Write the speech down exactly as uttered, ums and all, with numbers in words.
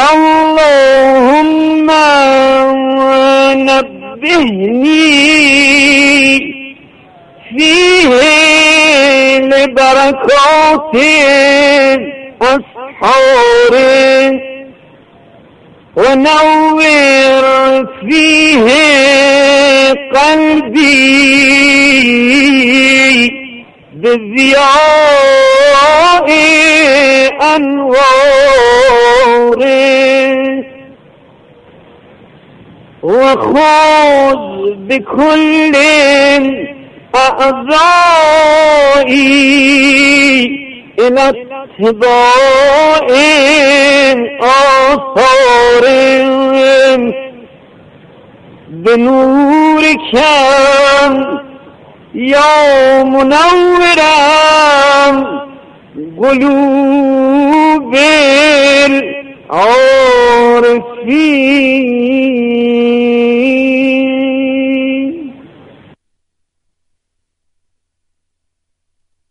اللهم نبهني فيه لبركات أسحار ونور فيه قلبي بضياء أنوار وخذ بكل أعضائي إلى اتباع آثار بنورك يا منورا قلوب العارفين.